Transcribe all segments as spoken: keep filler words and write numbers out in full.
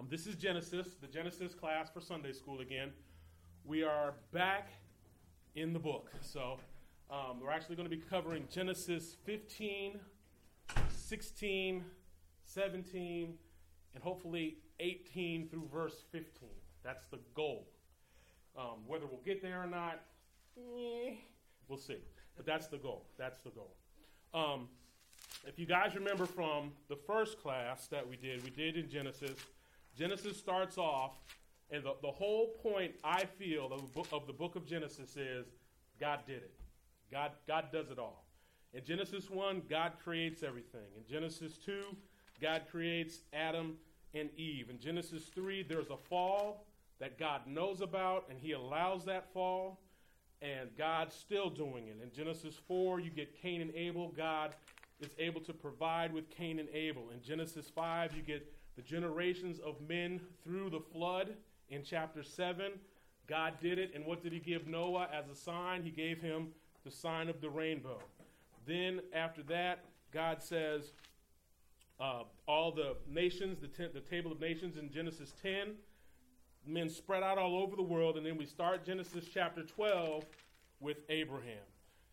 Um, this is Genesis, the Genesis class for Sunday school again. We are back in the book. So um, we're actually going to be covering Genesis fifteen, sixteen, seventeen, and hopefully eighteen through verse fifteen. That's the goal. Um, whether we'll get there or not, eh, we'll see. But that's the goal. That's the goal. Um, if you guys remember from the first class that we did, we did in Genesis, Genesis starts off, and the, the whole point I feel of the, book, of the book of Genesis is God did it. God, God does it all. In Genesis one, God creates everything. In Genesis two, God creates Adam and Eve. In Genesis three, there's a fall that God knows about, and he allows that fall, and God's still doing it. In Genesis four, you get Cain and Abel. God is able to provide with Cain and Abel. In Genesis five, you get the generations of men through the flood. In chapter seven, God did it, and what did he give Noah as a sign? He gave him the sign of the rainbow. Then after that, God says, uh, all the nations, the, ten, the table of nations in Genesis ten, men spread out all over the world, and then we start Genesis chapter twelve with Abraham.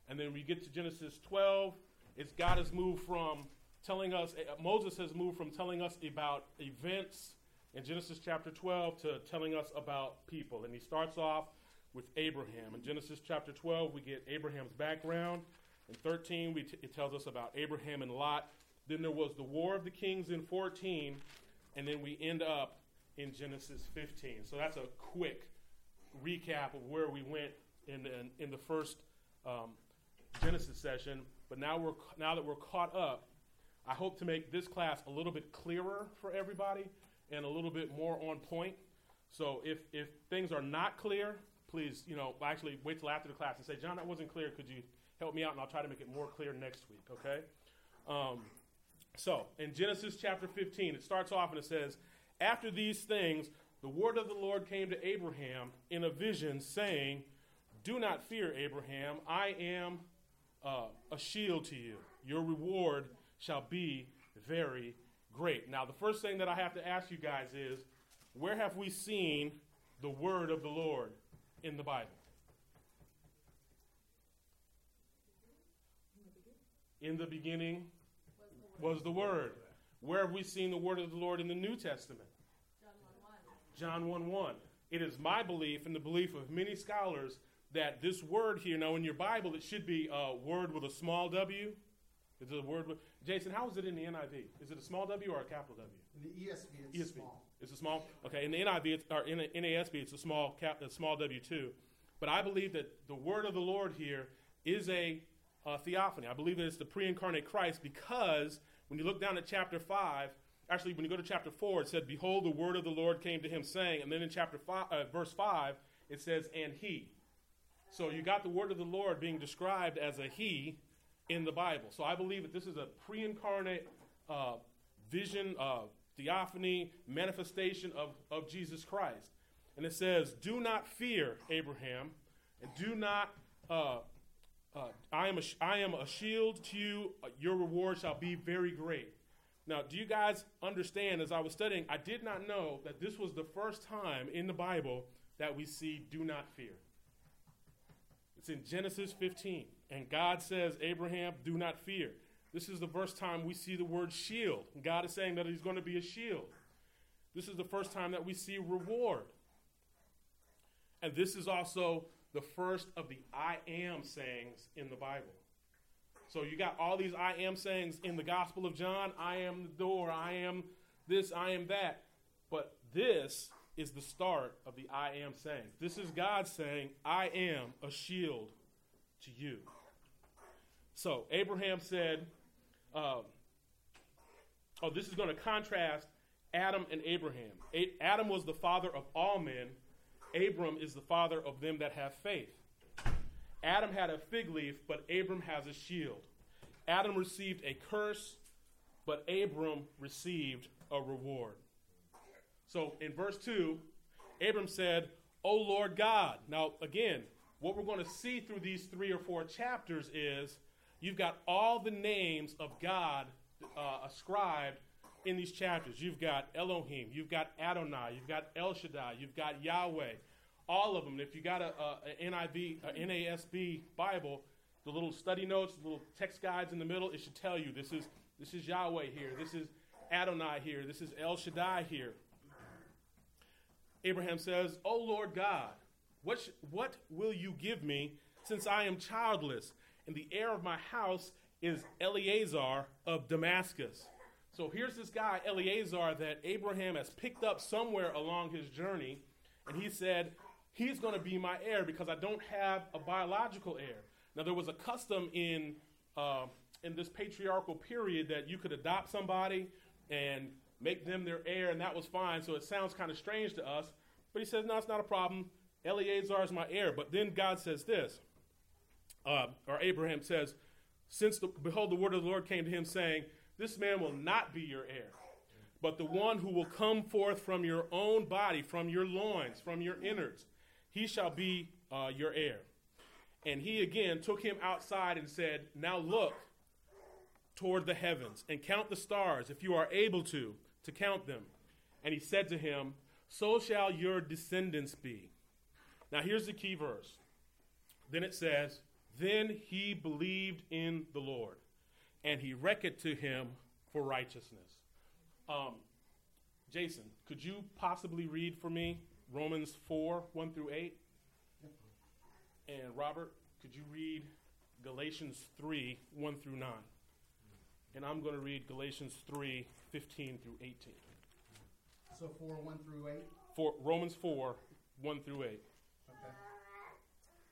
And then we get to Genesis twelve, it's God has moved from telling us, Moses has moved from telling us about events in Genesis chapter twelve to telling us about people. And he starts off with Abraham. In Genesis chapter twelve, we get Abraham's background. In thirteen, we t- it tells us about Abraham and Lot. Then there was the War of the Kings in fourteen, and then we end up in Genesis fifteen. So that's a quick recap of where we went in the, in, in the first um, Genesis session. But now we're now that we're caught up, I hope to make this class a little bit clearer for everybody and a little bit more on point. So if if things are not clear, please, you know, actually wait till after the class and say, John, that wasn't clear. Could you help me out? And I'll try to make it more clear next week, okay? Um, so in Genesis chapter fifteen, it starts off and it says, after these things, the word of the Lord came to Abraham in a vision, saying, do not fear, Abraham. I am uh, a shield to you. Your reward shall be very great. Now, the first thing that I have to ask you guys is, where have we seen the word of the Lord in the Bible? In the beginning was the word. Where have we seen the word of the Lord in the New Testament? John one one. John one one. It is my belief and the belief of many scholars that this word here, now in your Bible, it should be a word with a small w. Is it a word with, Jason, how is it in the N I V? Is it a small w or a capital W? In the E S V, it's E S V. Small. It's a small, okay. In the N I V, it's, or in the N A S B, it's a small, cap, a small w too. But I believe that the word of the Lord here is a uh, theophany. I believe that it's the pre-incarnate Christ because when you look down at chapter five, actually when you go to chapter four, it said, behold, the word of the Lord came to him saying, and then in chapter five, uh, verse five, it says, and he. So you got the word of the Lord being described as a he in the Bible. So I believe that this is a pre-incarnate uh, vision, uh, theophany, manifestation of, of Jesus Christ. And it says, do not fear, Abraham, and do not uh Uh, I am a sh- I am a shield to you. Uh, your reward shall be very great. Now, do you guys understand, as I was studying, I did not know that this was the first time in the Bible that we see do not fear. It's in Genesis fifteen. And God says, Abraham, do not fear. This is the first time we see the word shield. And God is saying that he's going to be a shield. This is the first time that we see reward. And this is also the first of the I am sayings in the Bible. So you got all these I am sayings in the Gospel of John. I am the door. I am this. I am that. But this is the start of the I am sayings. This is God saying, I am a shield to you. So Abraham said, um, oh, this is going to contrast Adam and Abraham. A- Adam was the father of all men. Abram is the father of them that have faith. Adam had a fig leaf, but Abram has a shield. Adam received a curse, but Abram received a reward. So in verse two, Abram said, O Lord God. Now, again, what we're going to see through these three or four chapters is you've got all the names of God uh, ascribed in these chapters. You've got Elohim, you've got Adonai, you've got El Shaddai, you've got Yahweh, all of them. And if you got a, a N I V, a N A S B Bible, the little study notes, the little text guides in the middle, it should tell you this is this is Yahweh here, this is Adonai here, this is El Shaddai here. Abraham says, "O Lord God, what sh- what will you give me since I am childless, and the heir of my house is Eleazar of Damascus?" So here's this guy, Eleazar, that Abraham has picked up somewhere along his journey, and he said, he's going to be my heir because I don't have a biological heir. Now, there was a custom in uh, in this patriarchal period that you could adopt somebody and make them their heir, and that was fine, so it sounds kind of strange to us. But he says, no, it's not a problem. Eleazar is my heir. But then God says this, uh, or Abraham says, Since the, behold, the word of the Lord came to him, saying, "This man will not be your heir, but the one who will come forth from your own body, from your loins, from your innards, he shall be uh, your heir." And he again took him outside and said, "Now look toward the heavens and count the stars, if you are able to, to count them." And he said to him, "So shall your descendants be." Now here's the key verse. Then it says, "Then he believed in the Lord, and he reckoned to him for righteousness." Um, Jason, could you possibly read for me Romans four, one through eight? And Robert, could you read Galatians three, one through nine? And I'm going to read Galatians three, fifteen through eighteen. So four, one through eight? For Romans four, one through eight. Okay.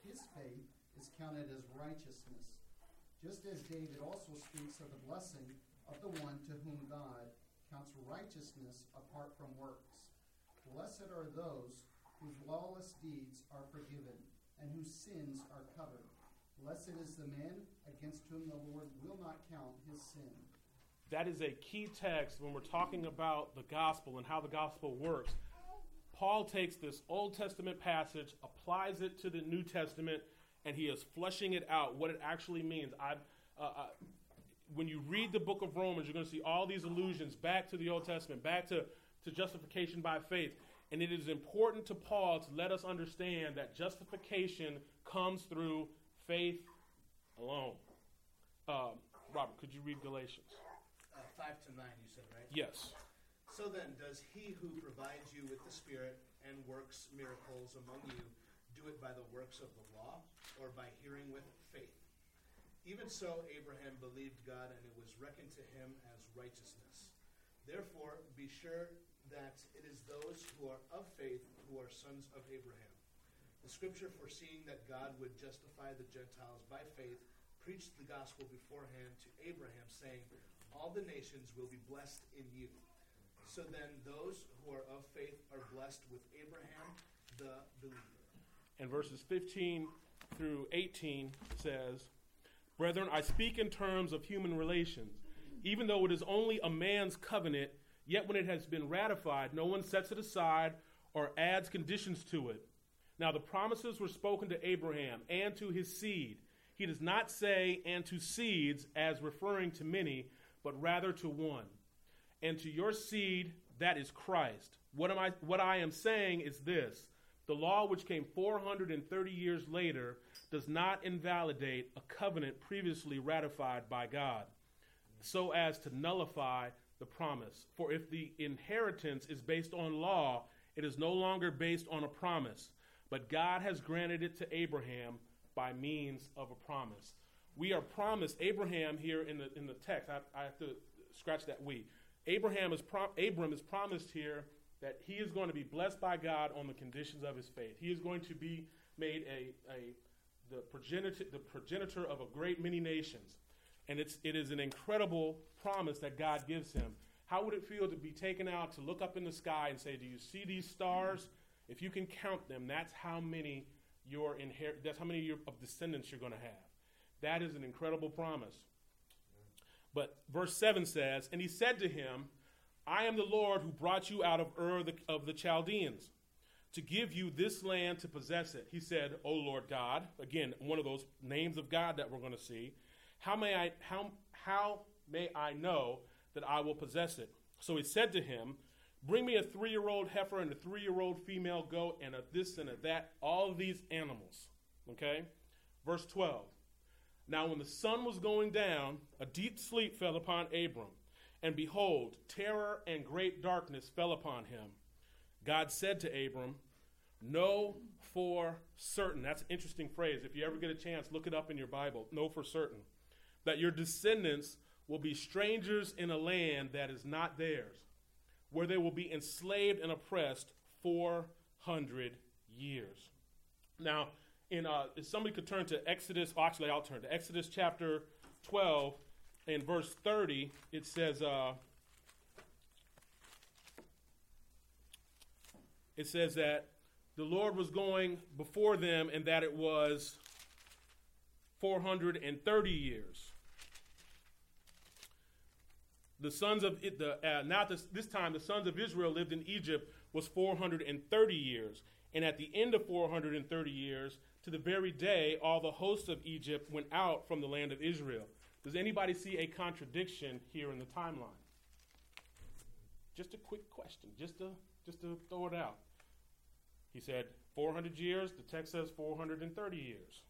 his faith is counted as righteousness. Just as David also speaks of the blessing of the one to whom God counts righteousness apart from works. Blessed are those whose lawless deeds are forgiven and whose sins are covered. Blessed is the man against whom the Lord will not count his sin." That is a key text when we're talking about the gospel and how the gospel works. Paul takes this Old Testament passage, applies it to the New Testament, and he is fleshing it out, what it actually means. I, uh, I, when you read the book of Romans, you're going to see all these allusions back to the Old Testament, back to, to justification by faith. And it is important to Paul to let us understand that justification comes through faith alone. Um, Robert, could you read Galatians? Uh, five to nine, you said, right? Yes. "So then, does he who provides you with the Spirit and works miracles among you do it by the works of the law, or by hearing with faith? Even so, Abraham believed God, and it was reckoned to him as righteousness. Therefore, be sure that it is those who are of faith who are sons of Abraham. The Scripture, foreseeing that God would justify the Gentiles by faith, preached the gospel beforehand to Abraham, saying, 'All the nations will be blessed in you.' So then those who are of faith are blessed with Abraham, the believer." And verses fifteen through eighteen says, "Brethren, I speak in terms of human relations. Even though it is only a man's covenant, yet when it has been ratified, no one sets it aside or adds conditions to it. Now the promises were spoken to Abraham and to his seed. He does not say 'and to seeds' as referring to many, but rather to one. 'And to your seed, that is Christ.' What am I, what I am saying is this: the law, which came four hundred thirty years later, does not invalidate a covenant previously ratified by God, so as to nullify the promise. For if the inheritance is based on law, it is no longer based on a promise, but God has granted it to Abraham by means of a promise." We are promised, Abraham here in the in the text, I, I have to scratch that we. Abraham is prom- Abram is promised here that he is going to be blessed by God on the conditions of his faith. He is going to be made a, a the progenitor the progenitor of a great many nations, and it's it is an incredible promise that God gives him. How would it feel to be taken out, to look up in the sky and say, do you see these stars? If you can count them, that's how many your inher- that's how many your, of descendants you're going to have. That is an incredible promise. But verse seven says, and he said to him, I am the Lord who brought you out of Ur the, of the Chaldeans to give you this land to possess it. He said, O Lord God, again, one of those names of God that we're going to see, how may I how how may I know that I will possess it? So he said to him, bring me a three-year-old heifer and a three-year-old female goat and a this and a that, all of these animals. Okay? Verse twelve. Now when the sun was going down, a deep sleep fell upon Abram. And behold, terror and great darkness fell upon him. God said to Abram, know for certain. That's an interesting phrase. If you ever get a chance, look it up in your Bible. Know for certain that your descendants will be strangers in a land that is not theirs, where they will be enslaved and oppressed four hundred years. Now, in uh, if somebody could turn to Exodus, oh, actually I'll turn to Exodus chapter twelve and verse thirty, it says, uh, it says that the Lord was going before them and that it was four hundred thirty years. The sons of it, the uh, now this, this time the sons of Israel lived in Egypt was four hundred thirty years, and at the end of four hundred thirty years, to the very day, all the hosts of Egypt went out from the land of Israel. Does anybody see a contradiction here in the timeline? Just a quick question, just to just to throw it out. He said four hundred years. The text says four hundred thirty years.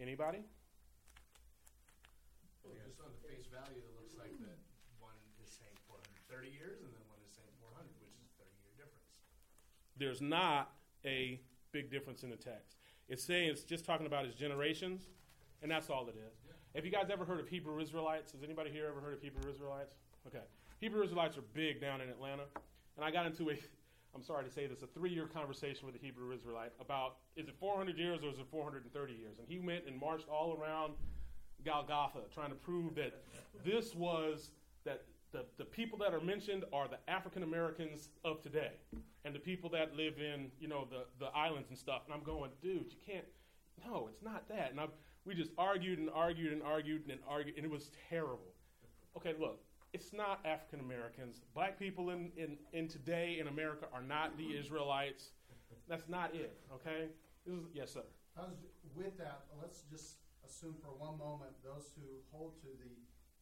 Anybody? Just on the face value, it looks like that one is saying four hundred thirty years and then one is saying four hundred, which is a thirty-year difference. There's not a big difference in the text. It's saying it's just talking about his generations, and that's all it is. Yeah. Have you guys ever heard of Hebrew Israelites? Has anybody here ever heard of Hebrew Israelites? Okay. Hebrew Israelites are big down in Atlanta, and I got into a, I'm sorry to say this, a three-year conversation with a Hebrew Israelite about is it four hundred years or is it four hundred thirty years? And he went and marched all around Golgotha trying to prove that this was, that the, the people that are mentioned are the African Americans of today and the people that live in, you know, the, the islands and stuff. And I'm going, dude, you can't, no, it's not that. And I we just argued and argued and argued and argued, and it was terrible. Okay, look. It's not African Americans. Black people in, in, in today in America are not the Israelites. That's not it, okay? This is, yes, sir. With that, let's just assume for one moment those who hold to the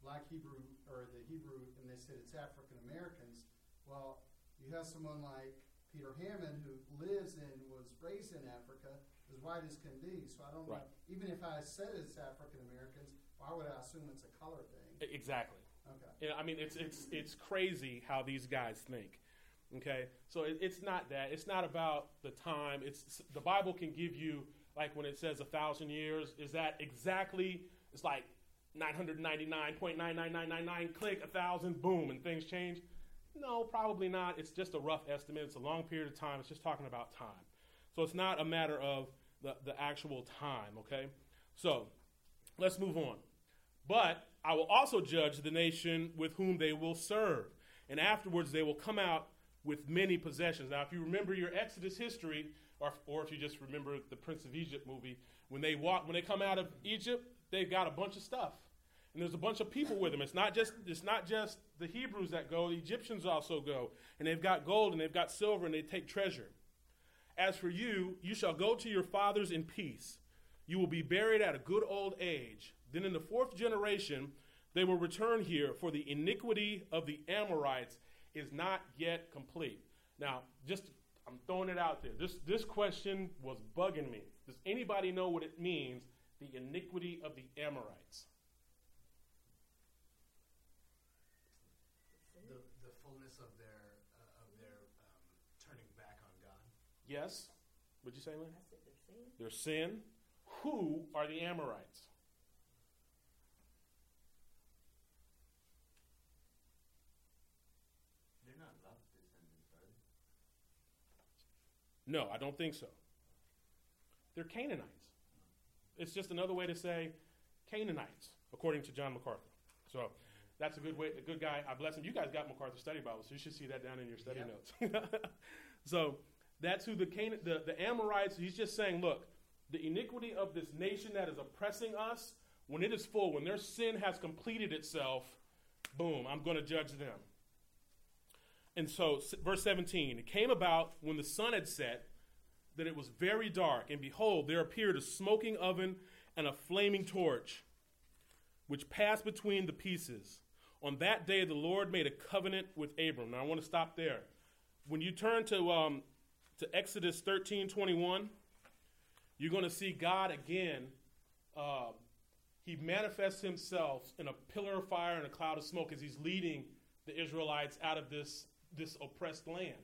black Hebrew or the Hebrew and they said it's African Americans. Well, you have someone like Peter Hammond who lives and was raised in Africa, as white as can be. So I don't right. know. Even if I said it's African Americans, why would I assume it's a color thing? Exactly. Okay. I mean, it's it's it's crazy how these guys think, okay? So it, it's not that. It's not about the time. It's the Bible can give you, like when it says a thousand years, is that exactly, it's like nine hundred ninety-nine point nine nine nine nine nine, click, a thousand, boom, and things change? No, probably not. It's just a rough estimate. It's a long period of time. It's just talking about time. So it's not a matter of the, the actual time, okay? So let's move on. But I will also judge the nation with whom they will serve, and afterwards they will come out with many possessions. Now, if you remember your Exodus history, or, or if you just remember the Prince of Egypt movie, when they walk, when they come out of Egypt, they've got a bunch of stuff, and there's a bunch of people with them. It's not just it's not just the Hebrews that go; the Egyptians also go, and they've got gold and they've got silver and they take treasure. As for you, you shall go to your fathers in peace. You will be buried at a good old age. Then in the fourth generation, they will return here, for the iniquity of the Amorites is not yet complete. Now, just, I'm throwing it out there. This this question was bugging me. Does anybody know what it means, the iniquity of the Amorites? The, the fullness of their, uh, of their um, turning back on God. Yes. What'd you say, Lynn? I said their sin. Their sin. Who are the Amorites? No, I don't think so. They're Canaanites. It's just another way to say Canaanites, according to John MacArthur. So that's a good way, a good guy. I bless him. You guys got MacArthur Study Bible, so you should see that down in your study yeah. notes. So that's who the, Cana- the the Amorites, he's just saying, look, the iniquity of this nation that is oppressing us, when it is full, when their sin has completed itself, boom, I'm going to judge them. And so, verse seventeen, it came about when the sun had set that it was very dark, and behold, there appeared a smoking oven and a flaming torch, which passed between the pieces. On that day, the Lord made a covenant with Abram. Now, I want to stop there. When you turn to um, to Exodus thirteen twenty-one, you're going to see God again. Uh, he manifests himself in a pillar of fire and a cloud of smoke as he's leading the Israelites out of this, this oppressed land.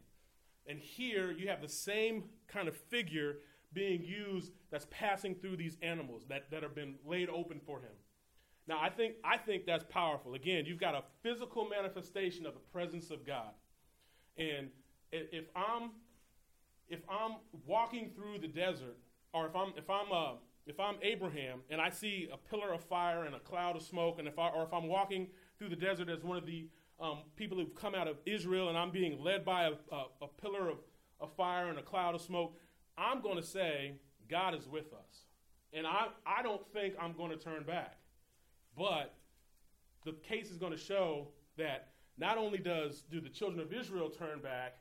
And here you have the same kind of figure being used that's passing through these animals that, that have been laid open for him. Now, I think I think that's powerful. Again, you've got a physical manifestation of the presence of God. And if I'm if I'm walking through the desert, or if I'm if I'm uh, if I'm Abraham and I see a pillar of fire and a cloud of smoke, and if I or if I'm walking through the desert as one of the um, people who've come out of Israel, and I'm being led by a, a, a pillar of, of fire and a cloud of smoke, I'm going to say God is with us, and I I don't think I'm going to turn back. But the case is going to show that not only does do the children of Israel turn back,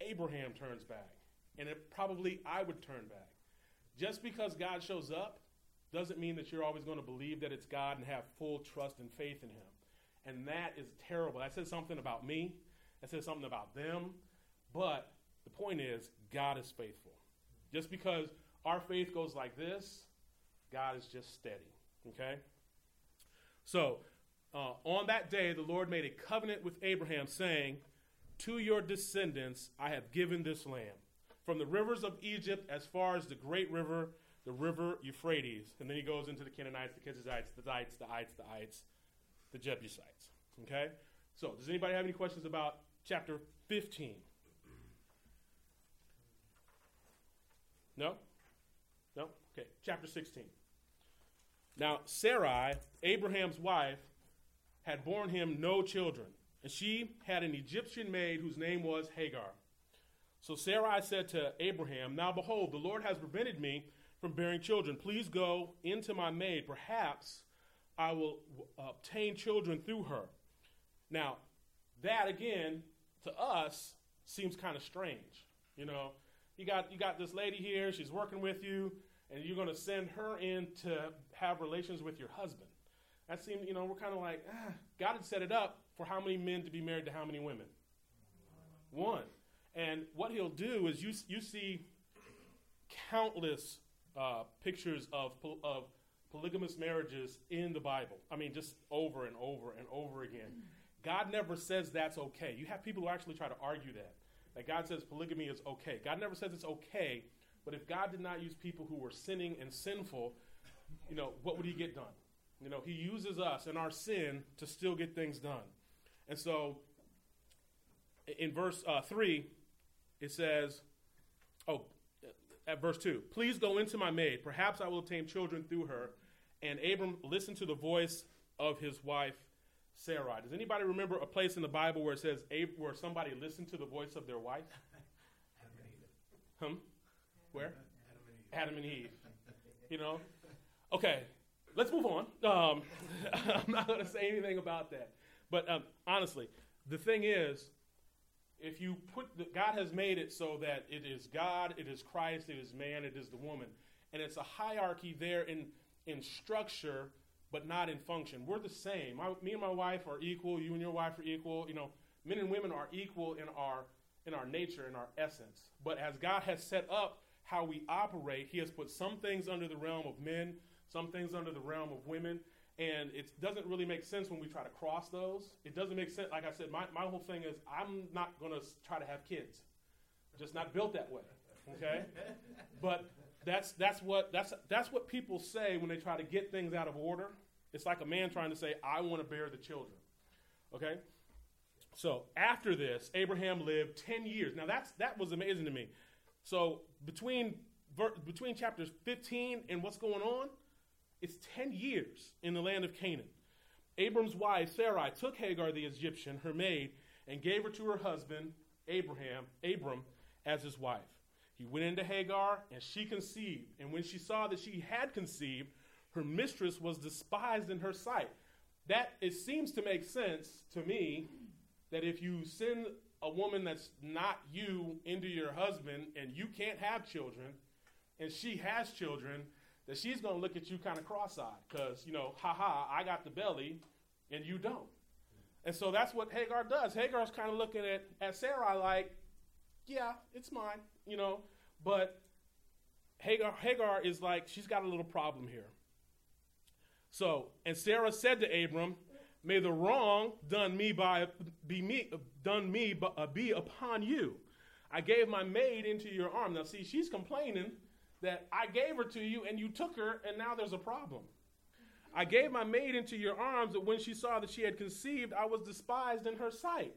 Abraham turns back. And it probably I would turn back. Just because God shows up doesn't mean that you're always going to believe that it's God and have full trust and faith in him. And that is terrible. That says something about me. That says something about them. But the point is, God is faithful. Just because our faith goes like this, God is just steady. Okay? So, uh, on that day, the Lord made a covenant with Abraham, saying, to your descendants I have given this land, from the rivers of Egypt as far as the great river, the river Euphrates. And then he goes into the Canaanites, the Kenazites, the Zites, the Ites, the Ites, the Jebusites. Okay? So, does anybody have any questions about chapter fifteen? No? No? Okay. Chapter sixteen. Now, Sarai, Abraham's wife, had borne him no children, and she had an Egyptian maid whose name was Hagar. So Sarai said to Abraham, now behold, the Lord has prevented me from bearing children. Please go into my maid. Perhaps I will obtain children through her. Now, that, again, to us, seems kind of strange. You know, you got you got this lady here. She's working with you. And you're going to send her in to have relations with your husband. That seemed, you know, we're kind of like, ah, God had set it up for how many men to be married to how many women? One. And what he'll do is you you see countless uh, pictures of of polygamous marriages in the Bible. I mean, just over and over and over again. God never says that's okay. You have people who actually try to argue that. That God says polygamy is okay. God never says it's okay. But if God did not use people who were sinning and sinful, you know, what would he get done? You know, he uses us and our sin to still get things done. And so in verse uh, three, it says, oh, at verse two, please go into my maid. Perhaps I will obtain children through her. And Abram listened to the voice of his wife, Sarai. Does anybody remember a place in the Bible where it says Ab- where somebody listened to the voice of their wife? Hmm? Where? Adam and Eve. Adam and Eve. You know? Okay, let's move on. Um, I'm not going to say anything about that. But um, honestly, the thing is, if you put, the, God has made it so that it is God, it is Christ, it is man, it is the woman. And it's a hierarchy there in, in structure, but not in function. We're the same. I, me and my wife are equal. You and your wife are equal. You know, men and women are equal in our in our nature, in our essence. But as God has set up how we operate, he has put some things under the realm of men, some things under the realm of women, and it doesn't really make sense when we try to cross those. It doesn't make sense. Like I said, my, my whole thing is I'm not going to try to have kids. I'm just not built that way, okay? But that's that's what that's that's what people say when they try to get things out of order. It's like a man trying to say, I want to bear the children, okay? So after this, Abraham lived ten years. Now, that's that was amazing to me. So between ver- between chapters fifteen and what's going on, It's ten years in the land of Canaan. Abram's wife, Sarai, took Hagar the Egyptian, her maid, and gave her to her husband, Abraham, Abram, as his wife. He went into Hagar, and she conceived. And when she saw that she had conceived, her mistress was despised in her sight. That, it seems to make sense to me that if you send a woman that's not you into your husband and you can't have children, and she has children, that she's going to look at you kind of cross-eyed because, you know, ha-ha, I got the belly and you don't. And so that's what Hagar does. Hagar's kind of looking at, at Sarai like, yeah, it's mine, you know. But Hagar, Hagar is like, she's got a little problem here. So, and Sarah said to Abram, may the wrong done me by be me done me be upon you. I gave my maid into your arm. Now, see, she's complaining that I gave her to you and you took her and now there's a problem. I gave my maid into your arms, that when she saw that she had conceived, I was despised in her sight.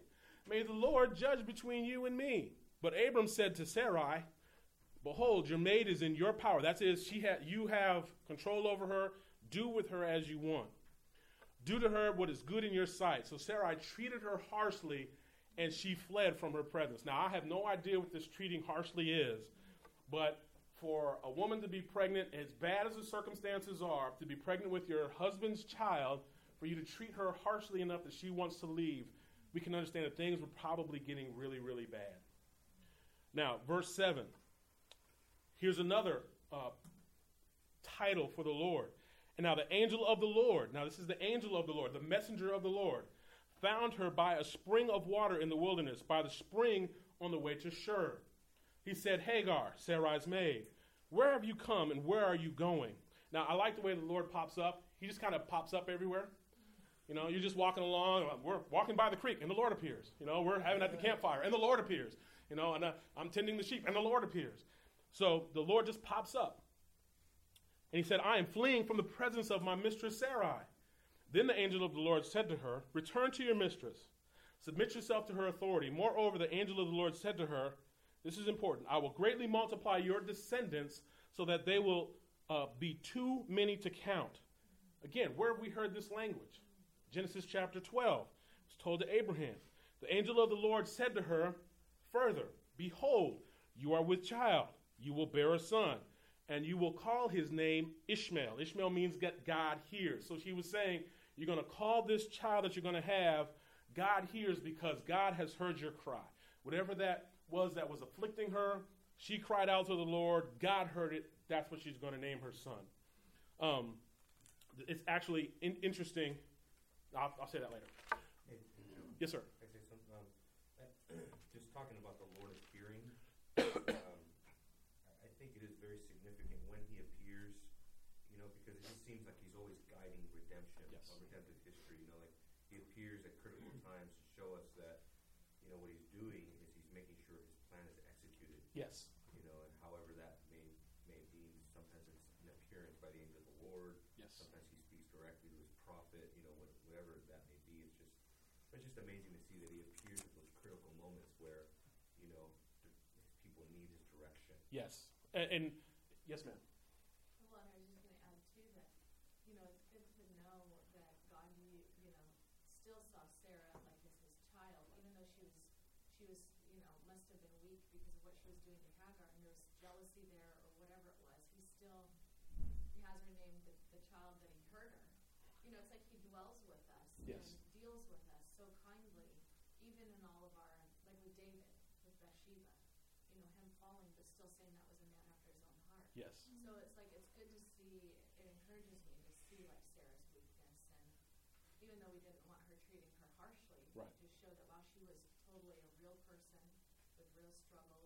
May the Lord judge between you and me. But Abram said to Sarai, behold, your maid is in your power. That is, she ha- you have control over her. Do with her as you want. Do to her what is good in your sight. So Sarai treated her harshly, and she fled from her presence. Now, I have no idea what this treating harshly is, but for a woman to be pregnant, as bad as the circumstances are, to be pregnant with your husband's child, for you to treat her harshly enough that she wants to leave, we can understand that things were probably getting really, really bad. Now, verse seven. Here's another uh, title for the Lord. And now the angel of the Lord, now this is the angel of the Lord, the messenger of the Lord, found her by a spring of water in the wilderness, by the spring on the way to Shur. He said, Hagar, Sarai's maid, where have you come and where are you going? Now, I like the way the Lord pops up. He just kind of pops up everywhere. You know, you're just walking along. We're walking by the creek, and the Lord appears. You know, we're having at the campfire, and the Lord appears. You know, and uh, I'm tending the sheep, and the Lord appears. So the Lord just pops up. And he said, I am fleeing from the presence of my mistress Sarai. Then the angel of the Lord said to her, return to your mistress. Submit yourself to her authority. Moreover, the angel of the Lord said to her, this is important, I will greatly multiply your descendants so that they will uh, be too many to count. Again, where have we heard this language? Genesis chapter twelve. It's told to Abraham. The angel of the Lord said to her, further, behold, you are with child. You will bear a son. And you will call his name Ishmael. Ishmael means God hears. So she was saying, you're going to call this child that you're going to have God hears because God has heard your cry. Whatever that was that was afflicting her, she cried out to the Lord. God heard it. That's what she's going to name her son. Um, it's actually in- interesting. I'll, I'll say that later. Hey, you know, yes, sir. I say something, um, just talking about the Lord is hearing. Seems like he's always guiding redemption, yes. redemptive history. You know, like he appears at critical times to show us that, you know, what he's doing is he's making sure his plan is executed. Yes. You know, and however that may may be, sometimes it's an appearance by the angel of the Lord. Yes. Sometimes he speaks directly to his prophet. You know, what, whatever that may be, it's just it's just amazing to see that he appears at those critical moments where, you know, d- people need his direction. Yes. And, and yes, ma'am. There or whatever it was, he still he has her named the, the child that he heard her. You know, it's like he dwells with us, yes. And deals with us so kindly, even in all of our, like with David, with Bathsheba, you know, him falling, but still saying that was a man after his own heart. Yes. Mm-hmm. So it's like it's good to see. It encourages me to see like Sarah's weakness, and even though we didn't want her treating her harshly, right. It just showed that while she was totally a real person with real struggles.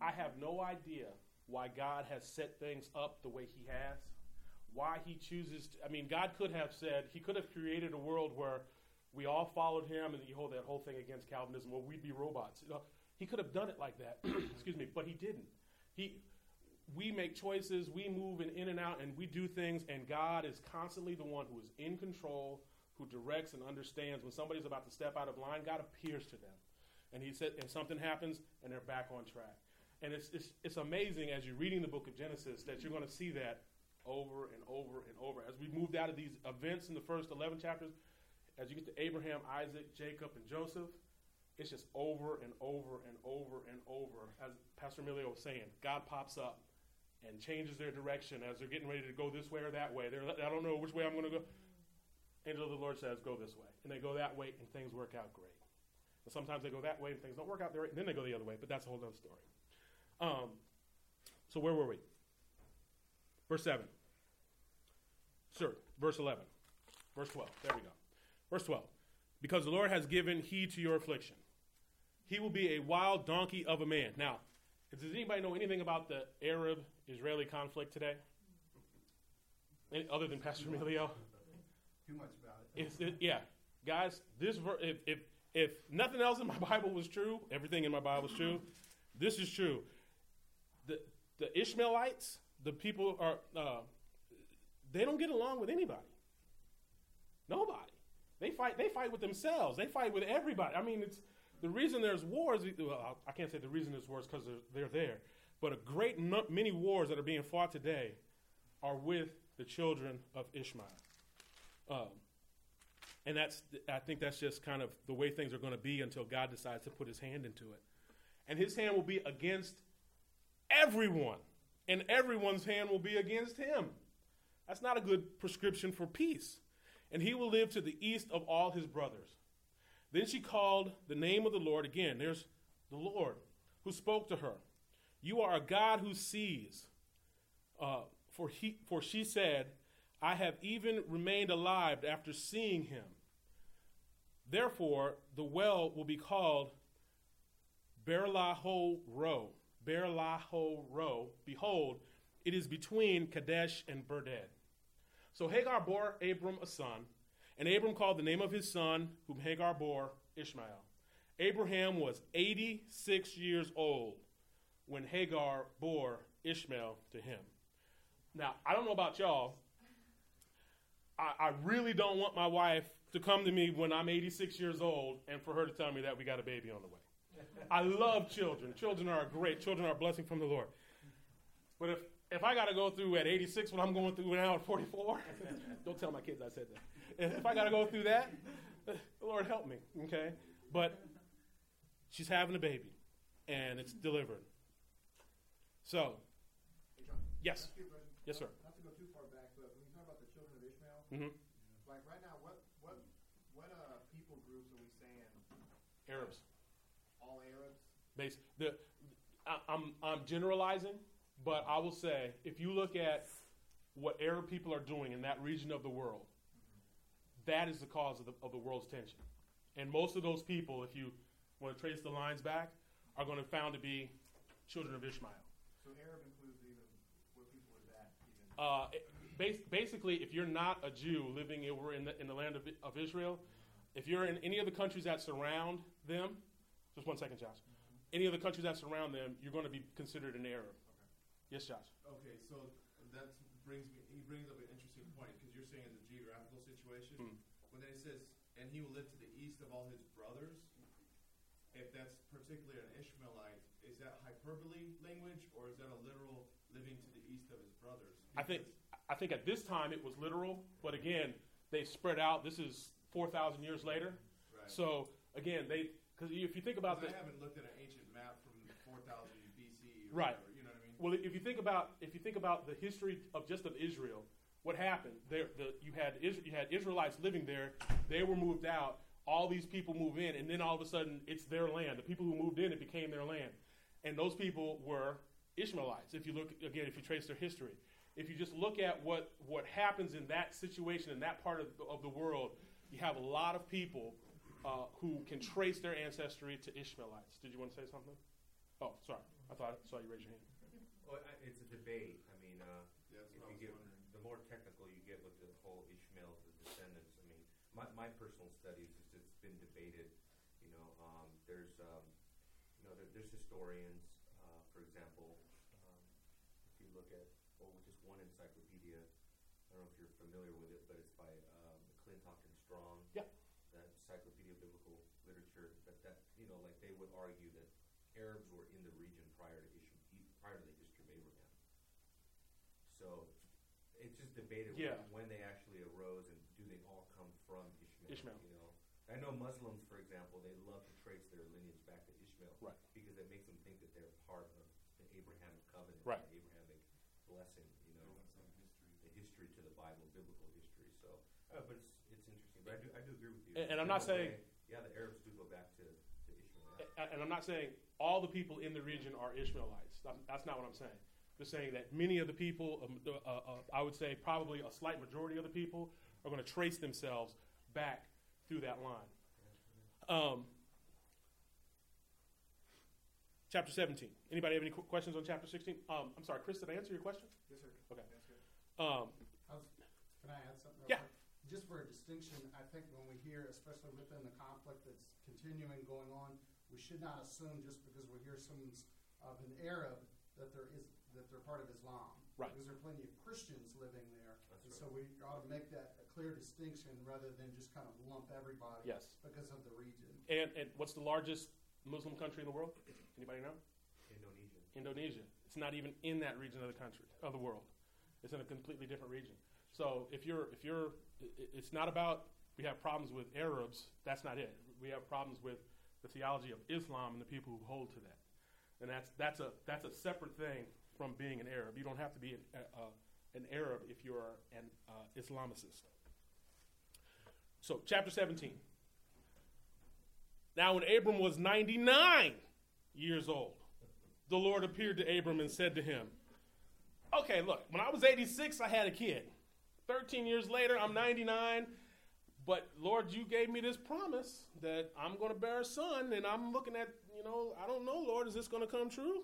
I have no idea why God has set things up the way he has, why he chooses to, I mean, God could have said, he could have created a world where we all followed him and you hold that whole thing against Calvinism, well, we'd be robots. You know, he could have done it like that, excuse me, but he didn't. He, we make choices, we move in, in and out, and we do things, and God is constantly the one who is in control, who directs and understands. When somebody's about to step out of line, God appears to them. And he said, and something happens, and they're back on track. And it's, it's it's amazing as you're reading the book of Genesis that you're going to see that over and over and over. As we moved out of these events in the first eleven chapters, as you get to Abraham, Isaac, Jacob, and Joseph, it's just over and over and over and over. As Pastor Emilio was saying, God pops up and changes their direction as they're getting ready to go this way or that way. They're, I don't know which way I'm going to go. Angel of the Lord says, go this way. And they go that way, and things work out great. And sometimes they go that way, and things don't work out great, and then they go the other way, but that's a whole other story. Um, so where were we? Verse seven. Sure, verse eleven. Verse twelve, there we go. Verse twelve. Because the Lord has given heed to your affliction. He will be a wild donkey of a man. Now, does anybody know anything about the Arab-Israeli conflict today? Any, other than Pastor Emilio? Too much about it. It's, it yeah. Guys, this ver- if, if if nothing else in my Bible was true, everything in my Bible is true, this is true. The the Ishmaelites, the people are, uh, they don't get along with anybody. Nobody. They fight They fight with themselves. They fight with everybody. I mean, it's the reason there's wars. Well, I can't say the reason there's wars because they're, they're there. But a great no- many wars that are being fought today are with the children of Ishmael. Um, and that's, I think that's just kind of the way things are going to be until God decides to put his hand into it. And his hand will be against everyone, and everyone's hand will be against him. That's not a good prescription for peace. And he will live to the east of all his brothers. Then she called the name of the Lord. Again, there's the Lord who spoke to her. You are a God who sees. Uh, for he, for she said, I have even remained alive after seeing him. Therefore, the well will be called Ber-la-ho-ro. Ber-la-ho-ro. Behold, it is between Kadesh and Bered. So Hagar bore Abram a son, and Abram called the name of his son, whom Hagar bore, Ishmael. Abraham was eighty-six years old when Hagar bore Ishmael to him. Now, I don't know about y'all. I, I really don't want my wife to come to me when I'm eighty-six years old and for her to tell me that we got a baby on the way. I love children. Children are great. Children are a blessing from the Lord. But if if I got to go through at eighty-six what I'm going through now at forty-four, don't tell my kids I said that. If I got to go through that, Lord help me, okay? But she's having a baby, and it's delivered. So, hey John, yes. Yes, sir. Not to go too far back, but when you talk about the children of Ishmael, mm-hmm. like right now, what what what uh, people groups are we saying? Arabs. All Arabs? Base, the, I, I'm I'm generalizing, but I will say, if you look at what Arab people are doing in that region of the world, that is the cause of the, of the world's tension. And most of those people, if you want to trace the lines back, are going to found to be children of Ishmael. So Arab includes even what people are that? Uh, bas- basically, if you're not a Jew living in the, in the land of, of Israel, if you're in any of the countries that surround them, just one second, Josh. Mm-hmm. Any of the countries that surround them, you're going to be considered an Arab. Yes, Josh. Okay, so that brings me, he brings up an interesting point, because you're saying it's a geographical situation. Mm. When then he says, and he will live to the east of all his brothers, if that's particularly an Ishmaelite, is that hyperbole language, or is that a literal living to the east of his brothers? Because I think I think at this time it was literal, but again, they spread out. This is four thousand years later. Right. So, again, they, because if you think about this. I haven't looked at an ancient map from four thousand B C or right. whatever. Well, if you think about if you think about the history of just of Israel, what happened? There, the, you had Isra- you had Israelites living there. They were moved out. All these people move in, and then all of a sudden, it's their land. The people who moved in, it became their land, and those people were Ishmaelites. If you look again, if you trace their history, if you just look at what, what happens in that situation in that part of the, of the world, you have a lot of people uh, who can trace their ancestry to Ishmaelites. Did you want to say something? Oh, sorry, I thought I saw you raise your hand. Well, it's a debate. I mean, uh, yeah, if you get, the more technical you get with the whole Ishmael, the descendants, I mean, my, my personal studies, it's, it's been debated. You know, um, there's um, you know, there, there's historians, uh, for example, um, if you look at, well, just one encyclopedia, I don't know if you're familiar with it, but it's by um, McClintock and Strong, yeah. That Encyclopedia of Biblical Literature, that, that, you know, like they would argue that Arabs were in the region prior to Ishmael, prior to the So debated yeah. when they actually arose and do they all come from Ishmael? Ishmael. You know? I know Muslims, for example, they love to trace their lineage back to Ishmael right. because it makes them think that they're part of the Abrahamic covenant, right. the Abrahamic blessing, you know, the history. the history to the Bible, biblical history. So, uh, but it's it's interesting. But I do I do agree with you. And, and I'm not saying way, yeah, the Arabs do go back to, to Ishmael. And, and I'm not saying all the people in the region are Ishmaelites. That's not what I'm saying. Just saying that many of the people, um, uh, uh, I would say probably a slight majority of the people, are going to trace themselves back through that line. Um, chapter seventeen. Anybody have any qu- questions on chapter sixteen? Um, I'm sorry, Chris, did I answer your question? Yes, sir. Okay. Yes, sir. Um, I was, can I add something? Yeah. Quick? Just for a distinction, I think when we hear, especially within the conflict that's continuing going on, we should not assume just because we hear someone's of an Arab that there is that they're part of Islam. Right. Because there are plenty of Christians living there. That's and right. So we ought to make that a clear distinction rather than just kind of lump everybody yes. because of the region. And, and what's the largest Muslim country in the world? Anybody know? Indonesia. Indonesia. It's not even in that region of the country, of the world. It's in a completely different region. So if you're, if you're, it's not about we have problems with Arabs. That's not it. We have problems with the theology of Islam and the people who hold to that. And that's that's a that's a separate thing from being an Arab. You don't have to be an, uh, an Arab if you are an uh, Islamicist. So, chapter seventeen. Now, when Abram was ninety-nine years old, the Lord appeared to Abram and said to him, "Okay, look. When I was eighty-six, I had a kid. Thirteen years later, I'm ninety-nine. But Lord, you gave me this promise that I'm going to bear a son, and I'm looking at." You know, I don't know, Lord, is this going to come true?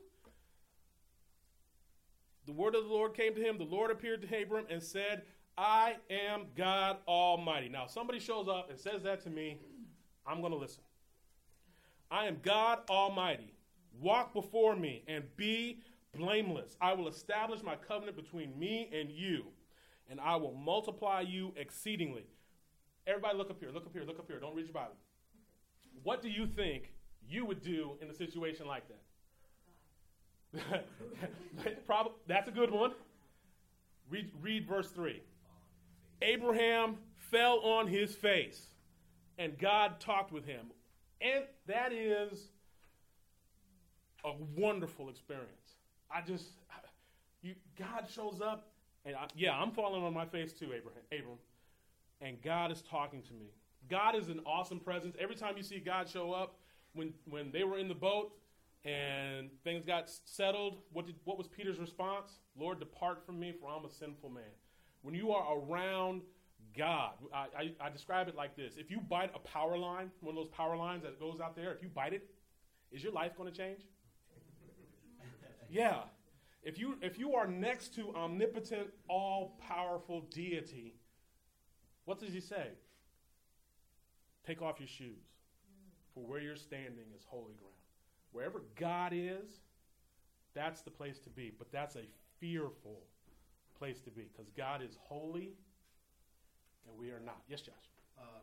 The word of the Lord came to him. The Lord appeared to Abram and said, "I am God Almighty." Now, if somebody shows up and says that to me, I'm going to listen. "I am God Almighty. Walk before me and be blameless. I will establish my covenant between me and you, and I will multiply you exceedingly." Everybody look up here, look up here, look up here. Don't read your Bible. What do you think you would do in a situation like that? Probably, that's a good one. Read, read verse three. Abraham fell on his face, and God talked with him. And that is a wonderful experience. I just, you, God shows up, and I, yeah, I'm falling on my face too, Abraham, Abram, and God is talking to me. God is an awesome presence. Every time you see God show up, When when they were in the boat and things got settled, what did what was Peter's response? "Lord, depart from me, for I'm a sinful man." When you are around God, I, I, I describe it like this. If you bite a power line, one of those power lines that goes out there, if you bite it, is your life going to change? Yeah. If you if you are next to omnipotent, all-powerful deity, what does he say? Take off your shoes. For where you're standing is holy ground. Wherever God is, that's the place to be. But that's a fearful place to be because God is holy and we are not. Yes, Josh? Uh,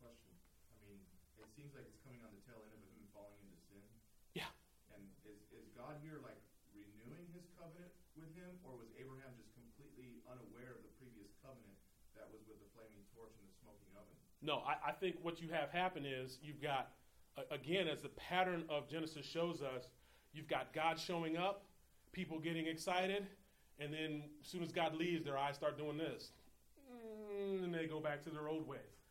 question. I mean, it seems like it's coming on the tail end of him falling into sin. Yeah. And is, is God here like renewing his covenant with him, or was Abraham just completely unaware of the previous covenant that was with the flaming torch and the smoking oven? No, I, I think what you have happen is you've got, again, as the pattern of Genesis shows us, you've got God showing up, people getting excited, and then as soon as God leaves, their eyes start doing this. And they go back to their old ways.